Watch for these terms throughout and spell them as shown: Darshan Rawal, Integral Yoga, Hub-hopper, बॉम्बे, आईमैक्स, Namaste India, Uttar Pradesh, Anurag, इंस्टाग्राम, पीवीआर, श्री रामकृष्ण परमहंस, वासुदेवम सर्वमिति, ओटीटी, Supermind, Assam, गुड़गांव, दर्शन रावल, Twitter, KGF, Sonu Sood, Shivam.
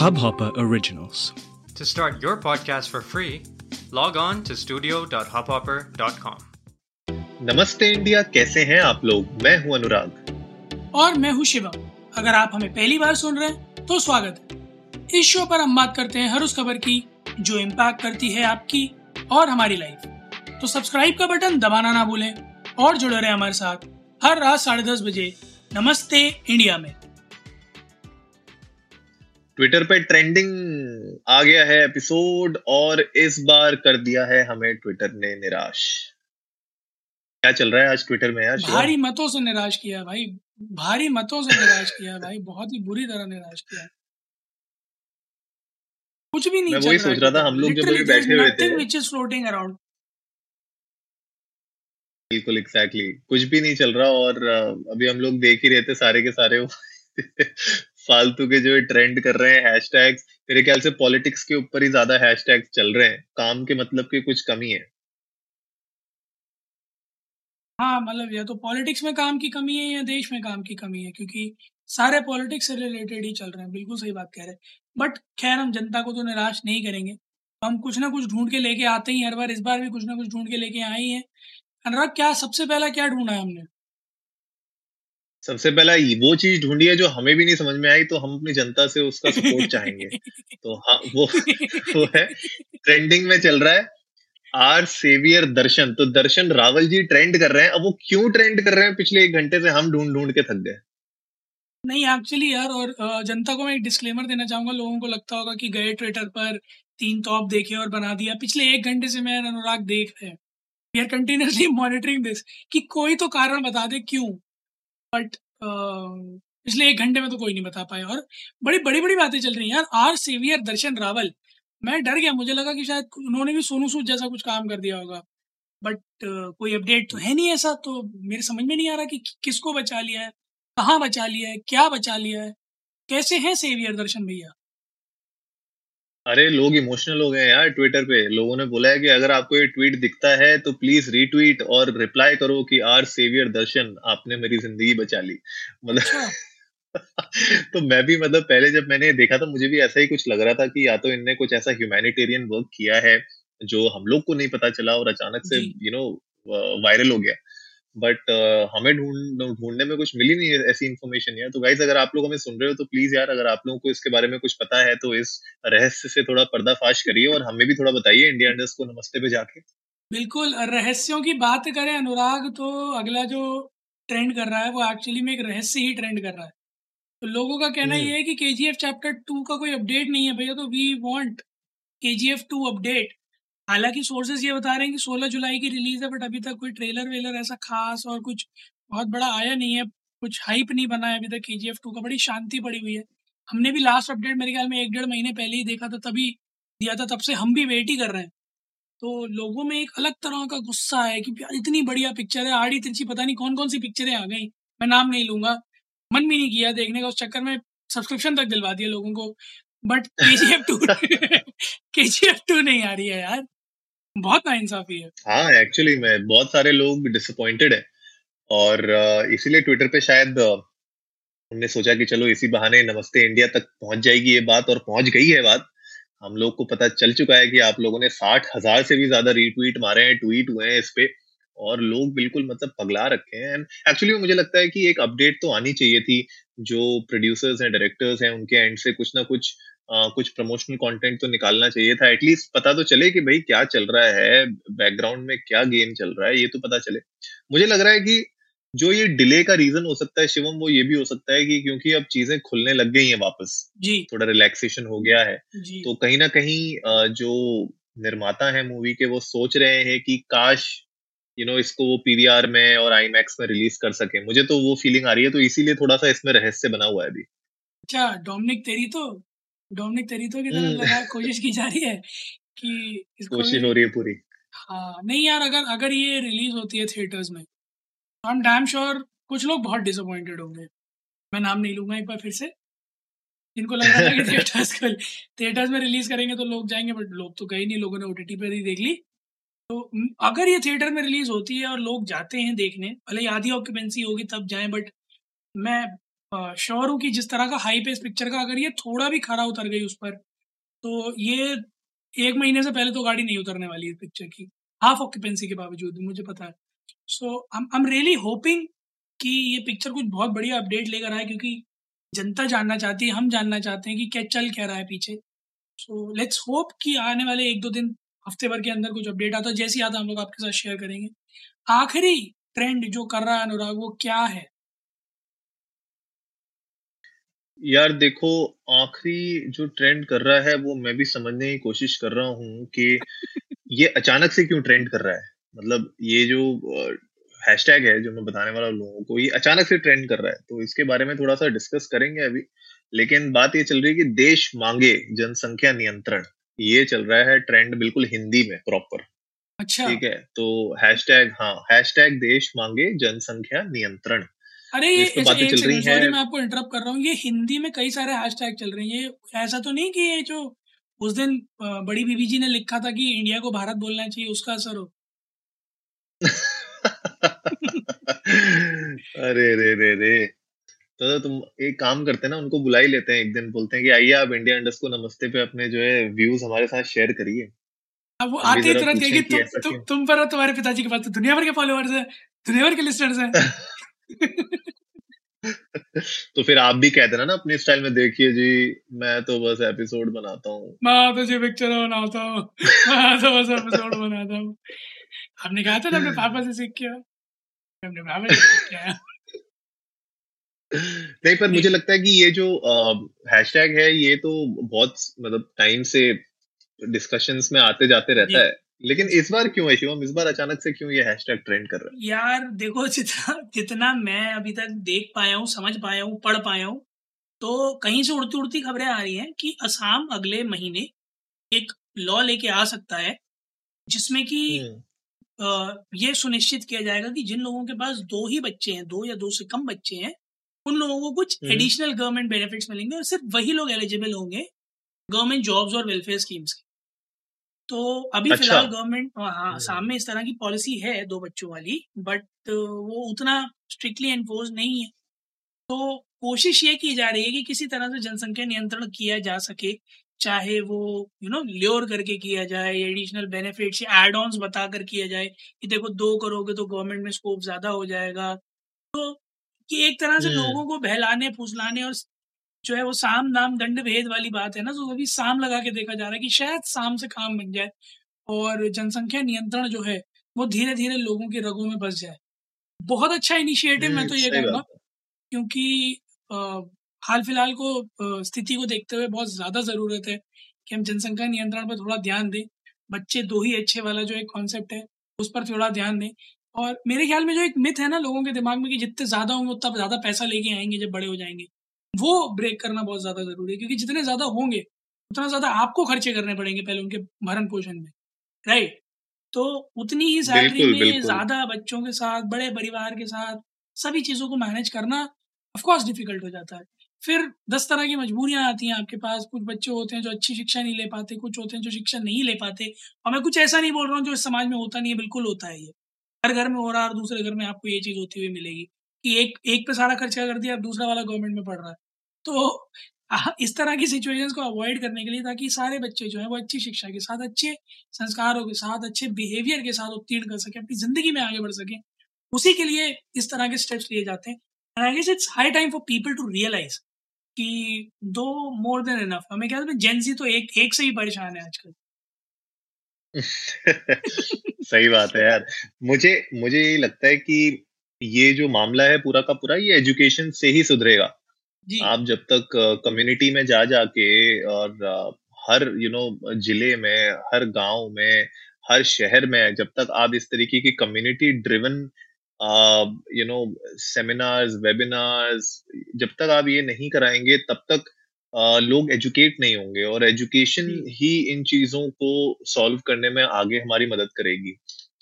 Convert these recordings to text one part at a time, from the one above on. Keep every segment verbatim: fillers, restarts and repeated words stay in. Hub-hopper originals. To start your podcast for free, log on to studio dot hub hopper dot com. Namaste India, कैसे हैं आप लोग? मैं हूं अनुराग और मैं हूं शिवम। अगर आप हमें पहली बार सुन रहे हैं तो स्वागत है। इस शो पर हम बात करते हैं हर उस खबर की जो इम्पैक्ट करती है आपकी और हमारी लाइफ। तो सब्सक्राइब का बटन दबाना ना भूलें और जुड़े रहें हमारे साथ हर रात साढ़े दस बजे नमस्ते इंडिया में। ट्विटर पे ट्रेंडिंग आ गया है एपिसोड और इस बार कर दिया है हमें ट्विटर ने निराश। क्या चल रहा है आज ट्विटर में यार? भारी मतों से निराश किया भाई, भारी मतों से निराश किया भाई, बहुत ही बुरी तरह निराश किया। कुछ भी नहीं, मैं वही सोच रहा था हम लोग जब बैठे हुए थे, व्हिच इज फ्लोटिंग अराउंड। बिल्कुल एग्जैक्टली exactly. कुछ भी नहीं चल रहा और अभी हम लोग देख ही रहे थे सारे के सारे फालतू के जो ट्रेंड कर रहे हैं हैशटैग्स। मेरे ख्याल से पॉलिटिक्स के ऊपर ही ज्यादा हैशटैग्स चल रहे हैं, काम के मतलब की कुछ कमी है। हाँ, मतलब या तो पॉलिटिक्स में काम की कमी है या देश में काम की कमी है, क्योंकि सारे पॉलिटिक्स से रिलेटेड ही चल रहे हैं। बिल्कुल सही बात कह रहे हैं। बट खैर, हम जनता को तो निराश नहीं करेंगे, हम कुछ ना कुछ ढूंढ के लेके आते ही हर बार, इस बार भी कुछ ना कुछ ढूंढ के लेके आए हैं। अनुराग, क्या सबसे पहला क्या ढूंढा है हमने? सबसे पहला वो चीज ढूंढी है जो हमें भी नहीं समझ में आई, तो हम अपनी जनता से उसका सपोर्ट चाहेंगे। तो हाँ, वो वो है ट्रेंडिंग में चल रहा है आर सेवियर दर्शन। तो दर्शन रावल जी ट्रेंड कर रहे हैं। अब वो क्यों ट्रेंड कर रहे हैं पिछले एक घंटे से हम ढूंढ ढूंढ के थक गए। नहीं एक्चुअली यार, और जनता को मैं एक डिस्क्लेमर देना चाहूंगा। लोगों को लगता होगा कि गए ट्विटर पर, तीन टॉप देखे और बना दिया। पिछले एक घंटे से मैं अनुराग देख रहे हैं, we are continuously monitoring this कि कोई तो कारण बता दे क्यों। बट uh, पिछले एक घंटे में तो कोई नहीं बता पाया और बड़ी बड़ी बड़ी बातें चल रही हैं यार। आर सेवियर दर्शन रावल, मैं डर गया, मुझे लगा कि शायद उन्होंने भी सोनू सूद जैसा कुछ काम कर दिया होगा। बट uh, कोई अपडेट तो है नहीं ऐसा, तो मेरे समझ में नहीं आ रहा कि कि किसको बचा लिया है, कहाँ बचा लिया है, क्या बचा लिया है, कैसे हैं सेवियर दर्शन भैया? अरे लोग इमोशनल हो गए यार ट्विटर पे। लोगों ने बोला है कि अगर आपको ये ट्वीट दिखता है तो प्लीज रीट्वीट और रिप्लाई करो कि आर सेवियर दर्शन, आपने मेरी जिंदगी बचा ली। मतलब तो मैं भी, मतलब पहले जब मैंने देखा था मुझे भी ऐसा ही कुछ लग रहा था कि या तो इनने कुछ ऐसा ह्यूमैनिटेरियन वर्क किया है जो हम लोग को नहीं पता चला और अचानक से यू नो वायरल हो गया। बट uh, हमें ढूंढ ढूंढने में कुछ मिली नहीं ऐसी इन्फॉर्मेशन यार। तो गाइस, अगर आप लोग हमें सुन रहे हो तो प्लीज यार, अगर आप लोगों को इसके बारे में कुछ पता है तो इस रहस्य से थोड़ा पर्दाफाश करिए और हमें भी थोड़ा बताइए इंडिया अंडर्स को नमस्ते पे जाके। बिल्कुल, रहस्यों की बात करें अनुराग, तो अगला जो ट्रेंड कर रहा है वो एक्चुअली में एक रहस्य ही ट्रेंड कर रहा है। तो लोगों का कहना ये है कि केजीएफ चैप्टर टू का कोई अपडेट नहीं है भैया, तो we want KGF two update. हालांकि सोर्सेज ये बता रहे हैं कि सोलह जुलाई की रिलीज है, बट अभी तक कोई ट्रेलर वेलर ऐसा खास और कुछ बहुत बड़ा आया नहीं है, कुछ हाइप नहीं बना है अभी तक केजीएफ टू का। बड़ी शांति पड़ी हुई है। हमने भी लास्ट अपडेट मेरे ख्याल में एक डेढ़ महीने पहले ही देखा था, तभी दिया था, तब से हम भी वेट ही कर रहे हैं। तो लोगों में एक अलग तरह का गुस्सा है कि यार इतनी बढ़िया पिक्चर है, आड़ी तिरछी पता नहीं कौन कौन सी पिक्चरें आ गई, मैं नाम नहीं लूंगा, मन भी नहीं किया देखने का, उस चक्कर में सब्सक्रिप्शन तक दिलवा दिया लोगों को। But KGF two KGF two नहीं आ रही है यार, बहुत नाइंसाफी है। हाँ एक्चुअली में बहुत सारे लोग डिसअपॉइंटेड है और इसीलिए ट्विटर पे शायद हमने सोचा कि चलो इसी बहाने नमस्ते इंडिया तक पहुंच जाएगी ये बात, और पहुंच गई है बात। हम लोग को पता चल चुका है कि आप लोगों ने साठ हजार से भी ज्यादा रीट्वीट मारे हैं, ट्वीट हुए हैं इस पे, और लोग बिल्कुल मतलब पगला रखे हैं। एंड एक्चुअली मुझे लगता है कि एक अपडेट तो आनी चाहिए थी। जो प्रोड्यूसर्स हैं, डायरेक्टर्स हैं, उनके एंड से कुछ ना कुछ आ, कुछ प्रमोशनल कंटेंट तो निकालना चाहिए था। एटलीस्ट पता तो चले कि भाई क्या चल रहा है, बैकग्राउंड में क्या गेम चल रहा है, ये तो पता चले। मुझे लग रहा है कि जो ये डिले का रीजन हो सकता है शिवम, वो ये भी हो सकता है कि क्योंकि अब चीजें खुलने लग गई हैं वापस जी, थोड़ा रिलैक्सेशन हो गया है, तो कहीं ना कहीं जो निर्माता है मूवी के वो सोच रहे हैं कि काश यू you नो know, इसको वो पीवीआर में और आईमैक्स में रिलीज कर सके। मुझे तो वो फीलिंग आ रही है, तो इसीलिए थोड़ा सा इसमें रहस्य बना हुआ है अभी। अच्छा, डोमिनिक तेरी तो डोमिनिक तेरी तो की तरह लगा कोशिश की जा रही है कि इसको कोशिश हो रही है पूरी। हाँ नहीं यार, अगर अगर ये रिलीज होती है थिएटर्स में तो आई एम डैम श्योर कुछ लोग बहुत डिसअपॉइंटेड होंगे। मैं नाम नहीं लूंगा एक बार फिर से, इनको लग रहा था कि थिएटर्स को थिएटर्स में रिलीज करेंगे तो लोग जाएंगे, बट लोग तो गए नहीं, लोगों ने ओटीटी पर ही देख ली। तो अगर ये थिएटर में रिलीज होती है और लोग जाते हैं देखने, भले ही आधी ऑक्यूपेंसी होगी तब जाएं, बट मैं श्योर हूँ कि जिस तरह का हाई पेस पिक्चर का अगर ये थोड़ा भी खरा उतर गई उस पर तो ये एक महीने से पहले तो गाड़ी नहीं उतरने वाली है पिक्चर की, हाफ ऑक्यूपेंसी के बावजूद भी, मुझे पता है। So I am really hoping कि ये पिक्चर कुछ बहुत बढ़िया अपडेट लेकर आए, क्योंकि जनता जानना चाहती है, हम जानना चाहते हैं कि क्या चल क्या रहा है पीछे। सो लेट्स होप कि आने वाले एक दो दिन, हफ्ते भर के अंदर कुछ अपडेट आता है। जैसे आता हम लोग आपके साथ शेयर करेंगे। आखिरी ट्रेंड जो कर रहा है अनुराग, वो क्या है? यार देखो, आखिरी जो ट्रेंड कर रहा है वो मैं भी समझने की कोशिश कर रहा हूँ कि ये अचानक से क्यों ट्रेंड कर रहा है। मतलब ये जो हैशटैग है जो मैं बताने वाला हूँ लोगों को, ये अचानक से ट्रेंड कर रहा है, तो इसके बारे में थोड़ा सा डिस्कस करेंगे अभी। लेकिन बात ये चल रही है कि देश मांगे जनसंख्या नियंत्रण, ये चल रहा है ट्रेंड, बिल्कुल हिंदी में प्रॉपर। अच्छा, ठीक है। तो हैशटैग, हाँ, हैशटैग देश मांगे जनसंख्या नियंत्रण। अरे ये एक सेकंड, सॉरी मैं आपको इंटरप्ट कर रहा हूँ, ये हिंदी में कई सारे हैशटैग चल रहे हैं। ये ऐसा तो नहीं कि ये जो उस दिन बड़ी बीबी जी ने लिखा था कि इंडिया को भारत बोलना चाहिए, उसका असर हो? अरे रे रे रे तो तुम एक काम करते हैं ना, उनको बुला ही लेते हैं एक दिन, बोलते हैं कि आइए आप इंडिया अंडरस्को नमस्ते पे अपने जो है व्यूज हमारे साथ शेयर करिए। अब वो आते ही तुरंत कहेगी तुम तुम पर, तुम्हारे पिताजी के पास तो दुनिया भर के फॉलोअर्स हैं, दुनिया भर के लिस्टर्स हैं। तो फिर आप भी कह देना ना अपने स्टाइल में, देखिए जी मैं तो बस एपिसोड बनाता हूँ, मैं तो जी पिक्चर बनाता हूँ, मैं तो बस एपिसोड बनाता हूँ। हमने कहा था ना अपने पापा से सीख के, हमने पापा से सीख के। नहीं, पर मुझे लगता है कि ये जो हैशटैग है ये तो बहुत मतलब टाइम से डिस्कशंस में आते जाते रहता है, लेकिन इस बार क्यों है शिवम, इस बार अचानक से क्यों ये हैशटैग ट्रेंड कर रहा है? यार देखो, जितना जितना मैं अभी तक देख पाया हूँ, समझ पाया हूँ, पढ़ पाया हूँ, तो कहीं से उड़ती उड़ती खबरें आ रही हैं कि असम अगले महीने एक लॉ लेके आ सकता है जिसमें कि ये सुनिश्चित किया जाएगा कि जिन लोगों के पास दो ही बच्चे हैं, दो या दो से कम बच्चे हैं, उन लोगों को कुछ एडिशनल गवर्नमेंट बेनिफिट्स मिलेंगे और सिर्फ वही लोग एलिजिबल होंगे गवर्नमेंट जॉब्स और वेलफेयर स्कीम्स की। तो अभी अच्छा। फिलहाल गवर्नमेंट हाँ असम में इस तरह की पॉलिसी है दो बच्चों वाली, बट वो उतना स्ट्रिक्टली एनफोर्स नहीं है। तो कोशिश ये की जा रही है कि किसी तरह से जनसंख्या नियंत्रण किया जा सके, चाहे वो यू नो ल्योर करके किया जाए, एडिशनल बेनिफिट्स या एड ऑन्स बता कर किया जाए कि देखो दो करोगे तो गवर्नमेंट में स्कोप ज़्यादा हो जाएगा। तो कि एक तरह से लोगों को बहलाने फुसलाने और जो है वो साम नाम दंड भेद वाली बात है ना, तो अभी साम लगा के देखा जा रहा है कि शायद साम से काम बन जाए और जनसंख्या नियंत्रण जो है वो धीरे धीरे लोगों के रगों में बस जाए। बहुत अच्छा इनिशिएटिव मैं तो ये कहूँगा, क्योंकि हाल फिलहाल को स्थिति को देखते हुए बहुत ज़्यादा ज़रूरत है कि हम जनसंख्या नियंत्रण पर थोड़ा ध्यान दें। बच्चे दो ही अच्छे वाला जो एक कॉन्सेप्ट है उस पर थोड़ा ध्यान दें। और मेरे ख्याल में जो एक मिथ है ना लोगों के दिमाग में कि जितने ज़्यादा होंगे उतना ज़्यादा पैसा लेके आएंगे जब बड़े हो जाएंगे, वो ब्रेक करना बहुत ज़्यादा ज़रूरी है, क्योंकि जितने ज़्यादा होंगे उतना ज़्यादा आपको खर्चे करने पड़ेंगे पहले उनके भरण पोषण में, राइट? तो उतनी ही सैलरी में ज़्यादा बच्चों के साथ, बड़े परिवार के साथ सभी चीज़ों को मैनेज करना ऑफकोर्स डिफिकल्ट हो जाता है। फिर दस तरह की मजबूरियाँ आती हैं आपके पास, कुछ बच्चे होते हैं जो अच्छी शिक्षा नहीं ले पाते, कुछ होते हैं जो शिक्षा नहीं ले पाते। और मैं कुछ ऐसा नहीं बोल रहा हूँ जो इस समाज में होता नहीं है, बिल्कुल होता है, ये हर घर में हो रहा है और दूसरे घर में आपको ये चीज़ होती हुई मिलेगी कि एक एक पे सारा खर्चा कर दिया, अब दूसरा वाला गवर्नमेंट में पड़ रहा है। तो इस तरह की सिचुएशंस को अवॉइड करने के लिए, ताकि सारे बच्चे जो हैं वो अच्छी शिक्षा के साथ, अच्छे संस्कारों के साथ, अच्छे बिहेवियर के साथ उत्तीर्ण कर सकें, अपनी ज़िंदगी में आगे बढ़ सकें, उसी के लिए इस तरह के स्टेप्स लिए जाते हैं। And I guess it's high time for people to realise कि दो मोर देन इनफ। हमें क्या जेंजी तो एक एक से ही परेशान है आजकल। सही बात है यार। मुझे मुझे ये लगता है कि ये जो मामला है पूरा का पूरा ये एजुकेशन से ही सुधरेगा। आप जब तक कम्युनिटी में जा जाके और हर यू नो जिले में, हर गांव में, हर शहर में जब तक आप इस तरीके की community driven you know seminars, webinars जब तक आप ये नहीं कराएंगे तब तक Uh, लोग एजुकेट नहीं होंगे, और एजुकेशन ही इन चीजों को सॉल्व करने में आगे हमारी मदद करेगी।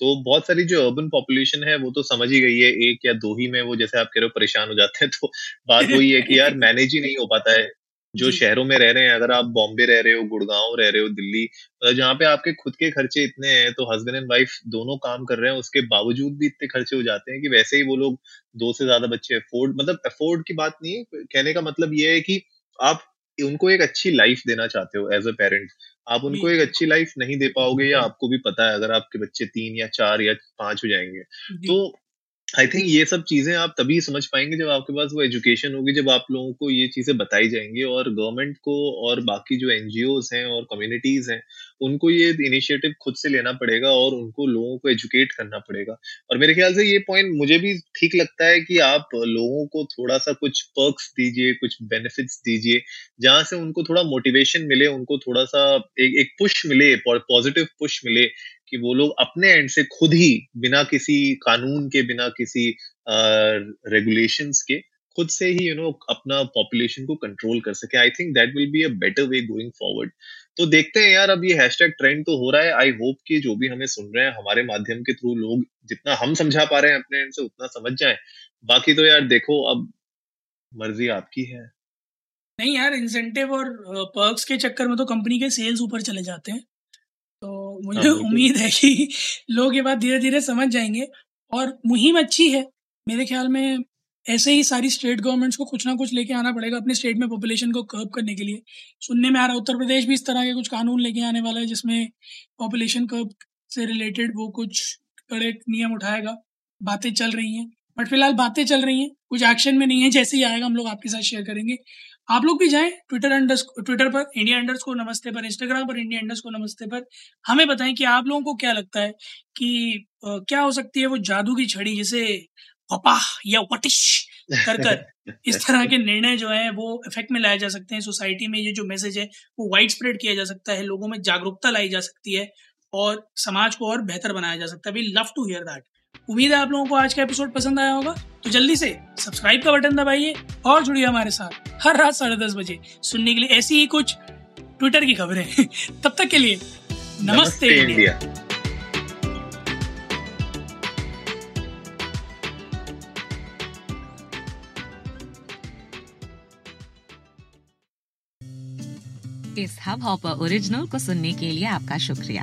तो बहुत सारी जो अर्बन पॉपुलेशन है वो तो समझ ही गई है, एक या दो ही में वो जैसे आप कह रहे हो परेशान हो जाते हैं। तो बात वही है कि यार मैनेज ही नहीं हो पाता है जो शहरों में रह रहे हैं, अगर आप बॉम्बे रह रहे हो, गुड़गांव रह रहे हो, दिल्ली, मतलब जहाँ पे आपके खुद के खर्चे इतने हैं, तो हस्बैंड एंड वाइफ दोनों काम कर रहे हैं, उसके बावजूद भी इतने खर्चे हो जाते हैं कि वैसे ही वो लोग दो से ज्यादा बच्चे अफोर्ड, मतलब अफोर्ड की बात नहीं है, कहने का मतलब ये है कि आप उनको एक अच्छी लाइफ देना चाहते हो एज अ पेरेंट, आप उनको एक अच्छी लाइफ नहीं दे पाओगे, या आपको भी पता है अगर आपके बच्चे तीन या चार या पांच हो जाएंगे। तो आई थिंक ये सब चीजें आप तभी समझ पाएंगे जब आपके पास वो एजुकेशन होगी, जब आप लोगों को ये चीजें बताई जाएंगी, और गवर्नमेंट को और बाकी जो एनजीओज हैं और कम्युनिटीज हैं उनको ये इनिशिएटिव खुद से लेना पड़ेगा और उनको लोगों को एजुकेट करना पड़ेगा। और मेरे ख्याल से ये पॉइंट मुझे भी ठीक लगता है कि आप लोगों को थोड़ा सा कुछ पर्क्स दीजिए, कुछ बेनिफिट्स दीजिए, जहाँ से उनको थोड़ा मोटिवेशन मिले, उनको थोड़ा सा एक एक पुश मिले, पॉजिटिव पुश मिले कि वो लोग अपने एंड से खुद ही बिना किसी कानून के, बिना किसी रेगुलेशंस के, खुद से ही यू नो अपना पॉपुलेशन को कंट्रोल कर सके। I think that will be a better way going forward. तो देखते हैं यार, अब ये हैशटैग ट्रेंड तो हो रहा है, आई होप कि जो भी हमें सुन रहे हैं हमारे माध्यम के थ्रू लोग जितना हम समझा पा रहे हैं अपने एंड से उतना समझ जाएं। बाकी तो यार देखो, अब मर्जी आपकी है। नहीं यार, इंसेंटिव और पर्क्स के चक्कर में तो कंपनी के सेल्स ऊपर चले जाते हैं, तो मुझे उम्मीद है कि लोग ये बात धीरे धीरे समझ जाएंगे और मुहिम अच्छी है। मेरे ख्याल में ऐसे ही सारी स्टेट गवर्नमेंट्स को कुछ ना कुछ लेके आना पड़ेगा अपने स्टेट में पॉपुलेशन को कर्व करने के लिए। सुनने में आ रहा है उत्तर प्रदेश भी इस तरह के कुछ कानून लेके आने वाला है जिसमें पॉपुलेशन कर्व से रिलेटेड वो कुछ कड़े नियम उठाएगा। बातें चल रही हैं, बट फिलहाल बातें चल रही हैं, कुछ एक्शन में नहीं है। जैसे ही आएगा हम लोग आपके साथ शेयर करेंगे। आप लोग भी जाएं ट्विटर अंडरस्कोर ट्विटर पर इंडिया अंडरस्कोर नमस्ते पर, इंस्टाग्राम पर इंडिया अंडरस्कोर नमस्ते पर, हमें बताएं कि आप लोगों को क्या लगता है कि आ, क्या हो सकती है वो जादू की छड़ी जिसे वपा या वटिश कर कर इस तरह के निर्णय जो है वो इफेक्ट में लाया जा सकते हैं। सोसाइटी में ये जो मैसेज है वो वाइड स्प्रेड किया जा सकता है, लोगों में जागरूकता लाई जा सकती है और समाज को और बेहतर बनाया जा सकता है। We love to hear that. उम्मीद है आप लोगों को आज का एपिसोड पसंद आया होगा, तो जल्दी से सब्सक्राइब का बटन दबाइए और जुड़िए हमारे साथ हर रात साढ़े दस बजे सुनने के लिए ऐसी ही कुछ ट्विटर की खबरें। तब तक के लिए नमस्ते इंडिया। इस हब-हॉपर ओरिजिनल को सुनने के लिए आपका शुक्रिया।